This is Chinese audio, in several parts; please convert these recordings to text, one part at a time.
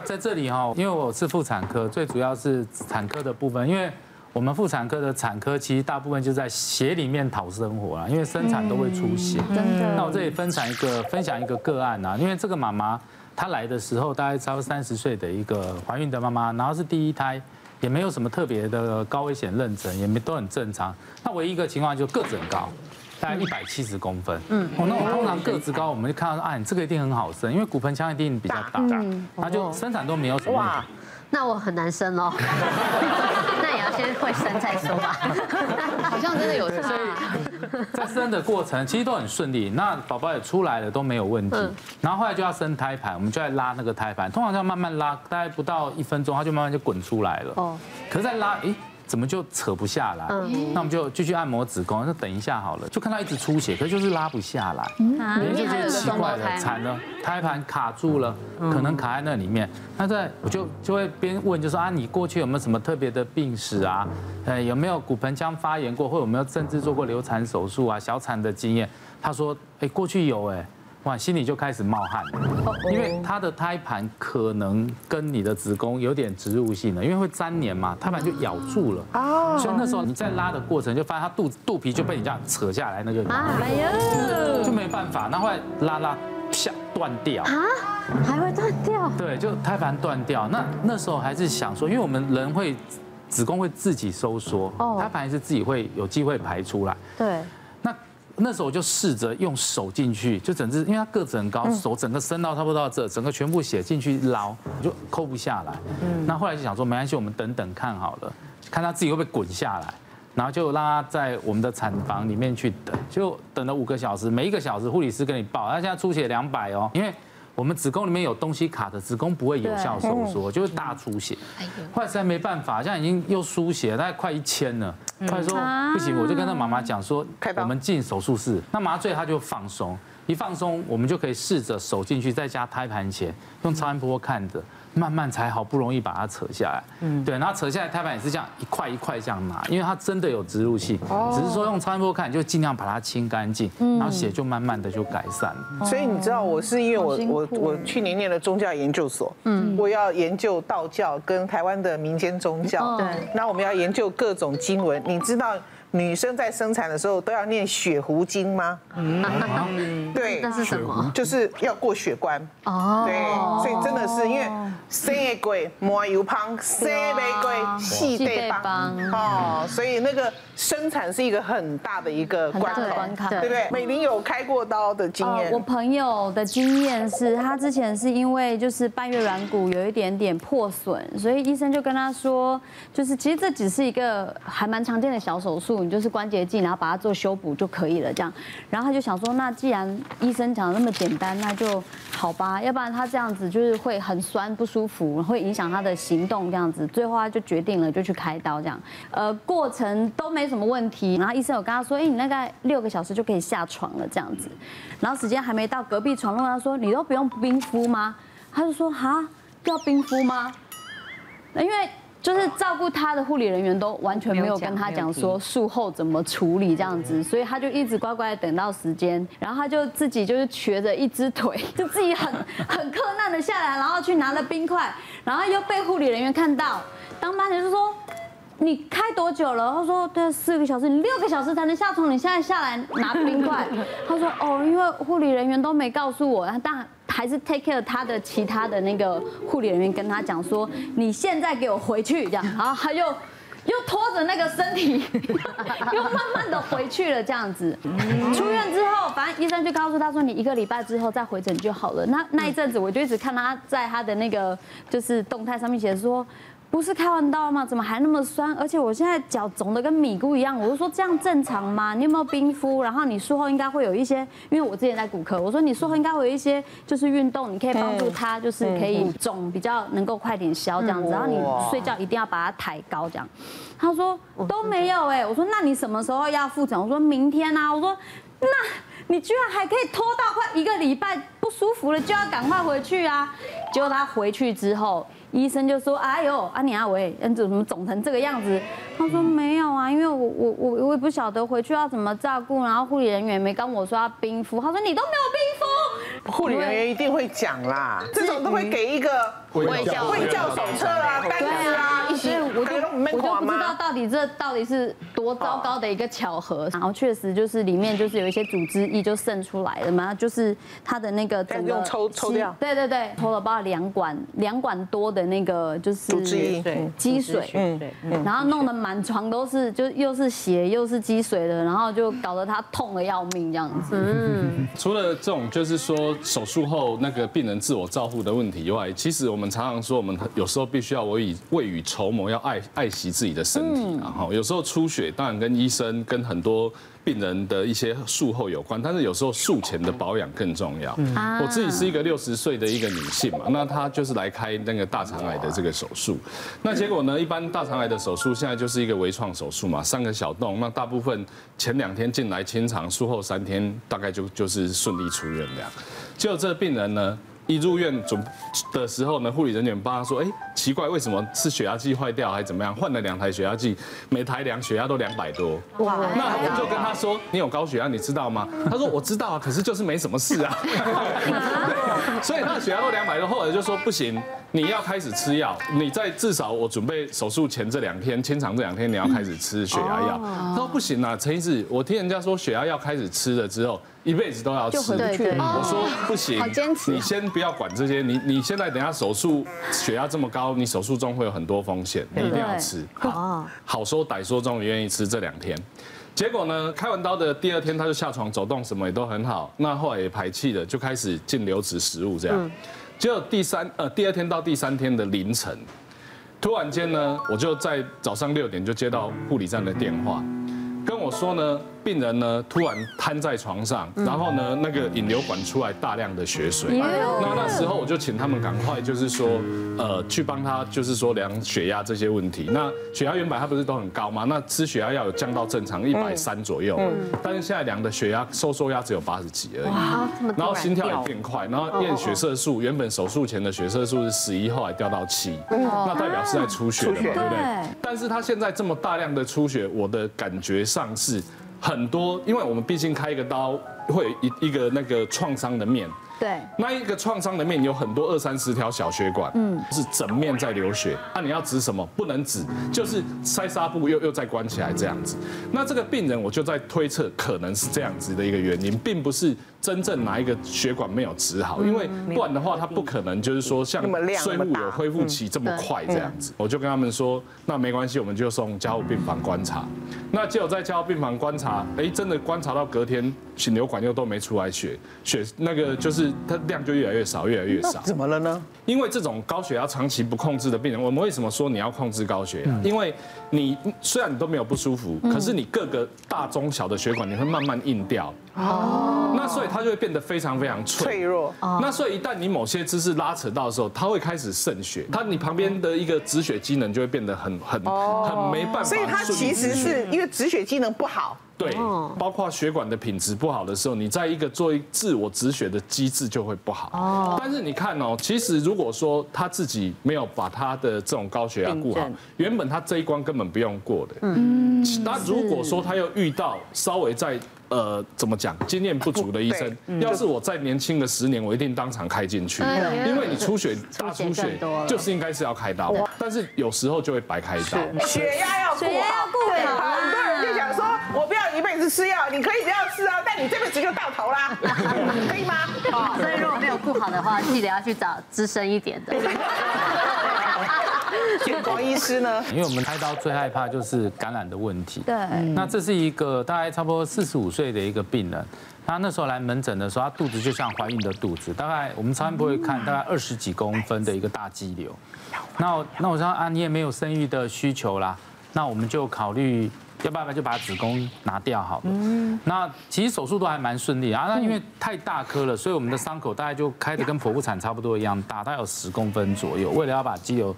那在这里哈，因为我是妇产科，最主要是产科的部分，因为我们妇产科的产科其实大部分就在血里面讨生活啦，因为生产都会出血。真的。那我这里分享一个个案啊，因为这个妈妈她来的时候大概超过30岁的一个怀孕的妈妈，然后是第一胎。 也没有什么特别的高危险妊娠，也没都很正常。那唯一一个情况就个子很高，大概170公分。嗯，那我通常个子高，我们就看到，哎，这个一定很好生，因为骨盆腔一定比较大，它就生产都没有什么。哇，那我很难生哦。那也要先会生再说吧。好像真的有差。在生的过程其实都很顺利，那宝宝也出来了都没有问题。然后后来就要生胎盘，我们就在拉那个胎盘，通常要慢慢拉，大概不到1分钟，它就慢慢就滚出来了。哦，可是在拉，哎，怎么就扯不下来？那我们就继续按摩子宫，那等一下好了，就看到一直出血，可是就是拉不下来。原因就是奇怪了，惨了，胎盘卡住了，可能卡在那里面。那在我就会边问，就说啊，你过去有没有什么特别的病史啊？ 有没有骨盆腔发炎过，或有没有甚至做过流产手术啊、小产的经验？他说，哎，过去有哎，哇，心里就开始冒汗，因为他的胎盘可能跟你的子宫有点植入性的，因为会粘黏嘛，胎盘就咬住了，哦，所以那时候你在拉的过程就发现他肚皮就被你这样扯下来，那个，哎呦，就没办法，那后来拉。 下断掉啊，还会断掉？对，就胎盘断掉。那时候还是想说，因为我们人会子宫会自己收缩，胎盘是自己会有机会排出来。对。那时候我就试着用手进去，就整只，因为它个子很高，手整个伸到差不多到这，整个全部血进去捞，就抠不下来。那后来就想说，没关系，我们等等看好了，看它自己会不会滚下来。 然后就让他在我们的产房里面去等，就等了5个小时，每1个小时护理师跟你报，他现在出血200哦，因为我们子宫里面有东西卡着，子宫不会有效收缩，就是大出血。后来实在没办法，现在已经又输血，大概快1000了。后来说不行，我就跟他妈妈讲说，我们进手术室，那麻醉他就放松，一放松我们就可以试着手进去，再加胎盘前用超音波看着。 慢慢才好不容易把它扯下来，对，然后扯下来胎盘也是这样一块一块这样拿，因为它真的有植入性，只是说用超音波看就尽量把它清干净，然后血就慢慢的就改善了。所以你知道我是因为我去年念了宗教研究所，我要研究道教跟台湾的民间宗教，对，那我们要研究各种经文，你知道。 女生在生产的时候都要念血壶经吗？对，那是什么？就是要过血关。哦，对，所以真的是因为生的鬼摸油胖，生的鬼细对帮哦，所以那个生产是一个很大的一个关卡，对不对？美玲有开过刀的经验。我朋友的经验是，她之前是因为就是半月软骨有一点点破损，所以医生就跟她说，就是其实这只是一个还蛮常见的小手术。 你就是关节镜，然后把它做修补就可以了，这样。然后他就想说，那既然医生讲的那么简单，那就好吧，要不然他这样子就是会很酸不舒服，会影响他的行动这样子。最后他就决定了，就去开刀这样。过程都没什么问题。然后医生有跟他说，哎，你大概6个小时就可以下床了这样子。然后时间还没到，隔壁床问他说，你都不用冰敷吗？他就说，哈，要冰敷吗？因为。 就是照顾他的护理人员都完全没有跟他讲说术后怎么处理这样子，所以他就一直乖乖的等到时间，然后他就自己就是瘸着1只腿，就自己很困难的下来，然后去拿了冰块，然后又被护理人员看到，当班长就说你开多久了？他说对，4个小时，你6个小时才能下床，你现在下来拿冰块。他说哦，因为护理人员都没告诉我，但。 还是 take care 他的其他的那个护理人员跟他讲说，你现在给我回去这样，然后他又拖着那个身体，又慢慢的回去了这样子。出院之后，反正医生就告诉他说，你1个礼拜之后再回诊就好了。那一阵子我就一直看他在他的那个就是动态上面写说。 不是开完刀吗？怎么还那么酸？而且我现在脚肿得跟米糊一样。我就说这样正常吗？你有没有冰敷？然后你术后应该会有一些，因为我之前在骨科，我说你术后应该会有一些就是运动，你可以帮助它，就是可以肿比较能够快点消这样子。然后你睡觉一定要把它抬高这样。他说都没有哎。我说那你什么时候要复诊？我说明天啊。我说那你居然还可以拖到快1个礼拜不舒服了就要赶快回去啊！结果他回去之后。 医生就说：“哎呦，啊你阿伟，你怎么肿成这个样子？”他说：“没有啊，因为我也不晓得回去要怎么照顾，然后护理人员没跟我说要冰敷。”他说：“你都没有冰敷。”护理人员一定会讲啦，这种都会给一个卫教手册啊、单子啊一些。我就不知道到底是多糟糕的一个巧合。然后确实就是里面就是有一些组织液就渗出来了嘛，就是它的那个整个抽掉，对，抽了包2管多的那个就是组织液积水，然后弄得满床都是，就又是血又是积水的，然后就搞得他痛得要命这样子。除了这种就是说手术后那个病人自我照护的问题以外，其实我们常常说，我们有时候必须要未雨绸缪，要爱惜自己的身体啊。哈，有时候出血当然跟医生跟很多病人的一些术后有关，但是有时候术前的保养更重要。我自己是一个60岁的一个女性嘛，那她就是来开那个大肠癌的这个手术。那结果呢，一般大肠癌的手术现在就是一个微创手术嘛，3个小洞。那大部分前2天进来清肠，术后3天大概就是顺利出院这样。结果这病人呢，一入院的时候呢，护理人员帮他说：“哎，奇怪，为什么是血压计坏掉还是怎么样？换了2台血压计，每台量血压都200多。”哇！那我就跟他说：“你有高血压，你知道吗？”他说：“我知道啊，可是就是没什么事啊。”所以他的血压都200多，后来就说：“不行，你要开始吃药。你在至少我准备手术前这2天，清肠这2天，你要开始吃血压药。”他说：“不行啊，陈医师，我听人家说血压药开始吃了之后，一辈子都要吃。”我说：“不行，你先。”不要管这些，你现在等下手术血压这么高，你手术中会有很多风险，你一定要吃。好说歹说，终于愿意吃这2天。结果呢，开完刀的第2天他就下床走动，什么也都很好。那后来也排气了，就开始进流质食物这样。结果第2天到第3天的凌晨，突然间呢，我就在早上6点就接到护理站的电话。跟我说呢，病人呢突然瘫在床上，然后呢那个引流管出来大量的血水，那时候我就请他们赶快就是说，去帮他就是说量血压这些问题。那血压原本他不是都很高吗？那吃血压药有降到正常130左右，但是现在量的血压收缩压只有80几而已，然后心跳也变快，然后验血色素，原本手术前的血色素是11，后来掉到7，那代表是在出血了嘛，对不对？但是他现在这么大量的出血，我的感觉上。是很多，因为我们毕竟开一个刀，会有一个那个创伤的面。对，那一个创伤的面有很多20到30条小血管，是整面在流血。那你要止什么？不能止，就是塞纱布又再关起来这样子。那这个病人我就在推测，可能是这样子的一个原因，并不是真正哪一个血管没有止好，因为不然的话他不可能就是说像睡物有恢复期这么快这样子。我就跟他们说，那没关系，我们就送加护病房观察。那结果在加护病房观察，真的观察到隔天引流管又都没出来血那个就是。它量就越来越少。怎么了呢？因为这种高血压长期不控制的病人，我们为什么说你要控制高血压？因为你虽然你都没有不舒服，可是你各个大中小的血管你会慢慢硬掉。那所以它就会变得非常非常脆弱。那所以一旦你某些姿势拉扯到的时候，它会开始渗血，你旁边的一个止血机能就会变得很没办法。所以它其实是因为止血机能不好。对，包括血管的品质不好的时候，你在一个做自我止血的机制就会不好。但是你看哦，其实如果说他自己没有把他的这种高血压顾好，原本他这一关根本不用过的。那如果说他又遇到稍微在怎么讲经验不足的医生，要是我再年轻个10年，我一定当场开进去，因为你大出血就是应该是要开刀，但是有时候就会白开刀。血压要顾好。很多人就想说，我不要一辈子吃药，你可以不要吃啊，但你这辈子就到头啦，可以吗？所以如果没有顾好的话，记得要去找资深一点的。黄医师呢？因为我们开刀最害怕就是感染的问题。对，那这是一个大概差不多45岁的一个病人，他那时候来门诊的时候，他肚子就像怀孕的肚子，大概我们超音波会看，大概20几公分的一个大肌瘤。那我说啊，你也没有生育的需求啦，那我们就考虑。要不然就把子宫拿掉好了。那其实手术都还蛮顺利啊。那因为太大颗了，所以我们的伤口大概就开得跟剖腹产差不多一样大，大概有10公分左右。为了要把肌瘤，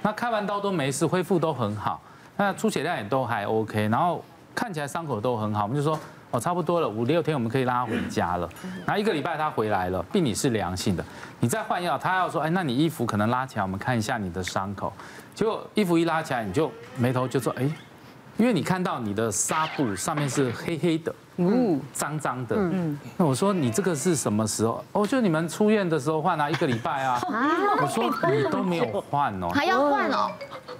那开完刀都没事，恢复都很好，那出血量也都还 OK， 然后看起来伤口都很好，我们就说哦，差不多了，5、6天我们可以拉回家了。然后1个礼拜他回来了，病理是良性的，你再换药，他要说哎，那你衣服可能拉起来，我们看一下你的伤口。结果衣服一拉起来，你就眉头就说哎。因为你看到你的纱布上面是黑黑的，脏脏的。那我说你这个是什么时候？哦，就你们出院的时候换啊，1个礼拜啊。我说你都没有换哦，还要换哦。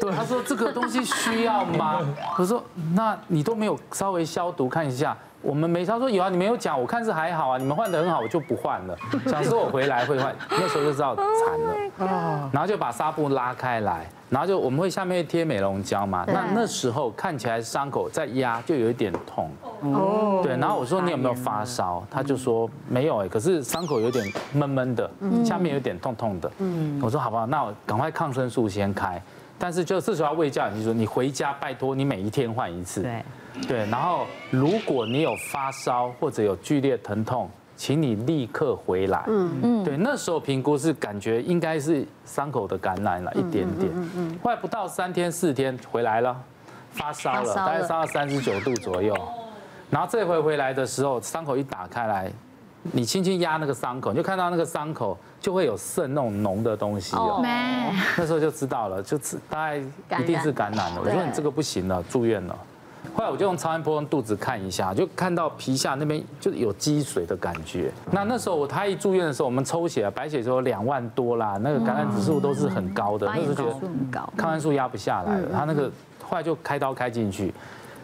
对，他说这个东西需要吗？我说那你都没有稍微消毒看一下。 我们没，他说有啊，你没有讲，我看是还好啊，你们换得很好，我就不换了。想说我回来会换，那时候就知道惨了，然后就把纱布拉开来，然后就我们会下面贴美容胶嘛，那时候看起来伤口在压就有一点痛，哦，对，然后我说你有没有发烧？他就说没有哎，可是伤口有点闷闷的，下面有点痛痛的，嗯，我说好不好，那我赶快抗生素先开，但是就这时候卫教你就说你回家拜托你每一天换一次，对。 对，然后如果你有发烧或者有剧烈疼痛，请你立刻回来。对，那时候评估是感觉应该是伤口的感染了一点点，后来不到3天4天回来了，发烧了，大概烧到39度左右。然后这回回来的时候，伤口一打开来，你轻轻压那个伤口，你就看到那个伤口就会有渗那种浓的东西哦。那时候就知道了，就是大概一定是感染了。我说你这个不行了，住院了。 后来我就用超音波用肚子看一下，就看到皮下那边就有积水的感觉。那时候我他一住院的时候，我们抽血，白血球2万多啦，那个感染指数都是很高的，那时候觉得抗生素压不下来了。他那个后来就开刀开进去，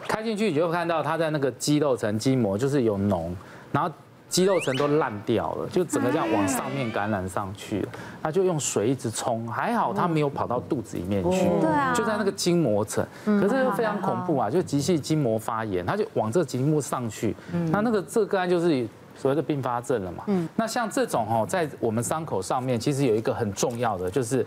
开进去你就看到他在那个肌肉层筋膜就是有脓，然后肌肉层都烂掉了，就整个这样往上面感染上去了。他就用水一直冲，还好他没有跑到肚子里面去，就在那个筋膜层。可是又非常恐怖啊，就急性筋膜发炎，他就往这筋膜上去。那这个案就是所谓的并发症了嘛。那像这种哦，在我们伤口上面，其实有一个很重要的就是。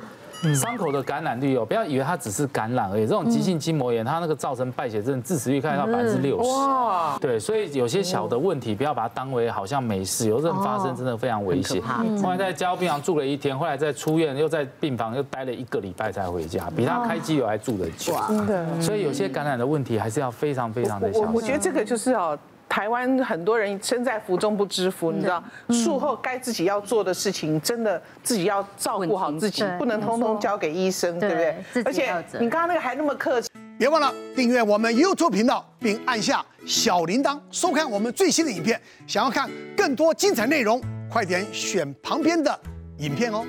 伤口的感染率哦，不要以为它只是感染而已。这种急性筋膜炎，它那个造成败血症致死率看到60%。哇！对，所以有些小的问题，不要把它当为好像没事。有时候发生真的非常危险。后来在加护病房住了1天，后来在出院又在病房又待了1个礼拜才回家，比他开机油还住得久。真的。所以有些感染的问题还是要非常非常的小心。我觉得这个就是哦。 台湾很多人身在福中不知福，你知道，术后该自己要做的事情，真的自己要照顾好自己，不能通通交给医生，对不对？而且你刚刚那个还那么客气，别忘了订阅我们 YouTube 频道，并按下小铃铛，收看我们最新的影片。想要看更多精彩内容，快点选旁边的影片哦。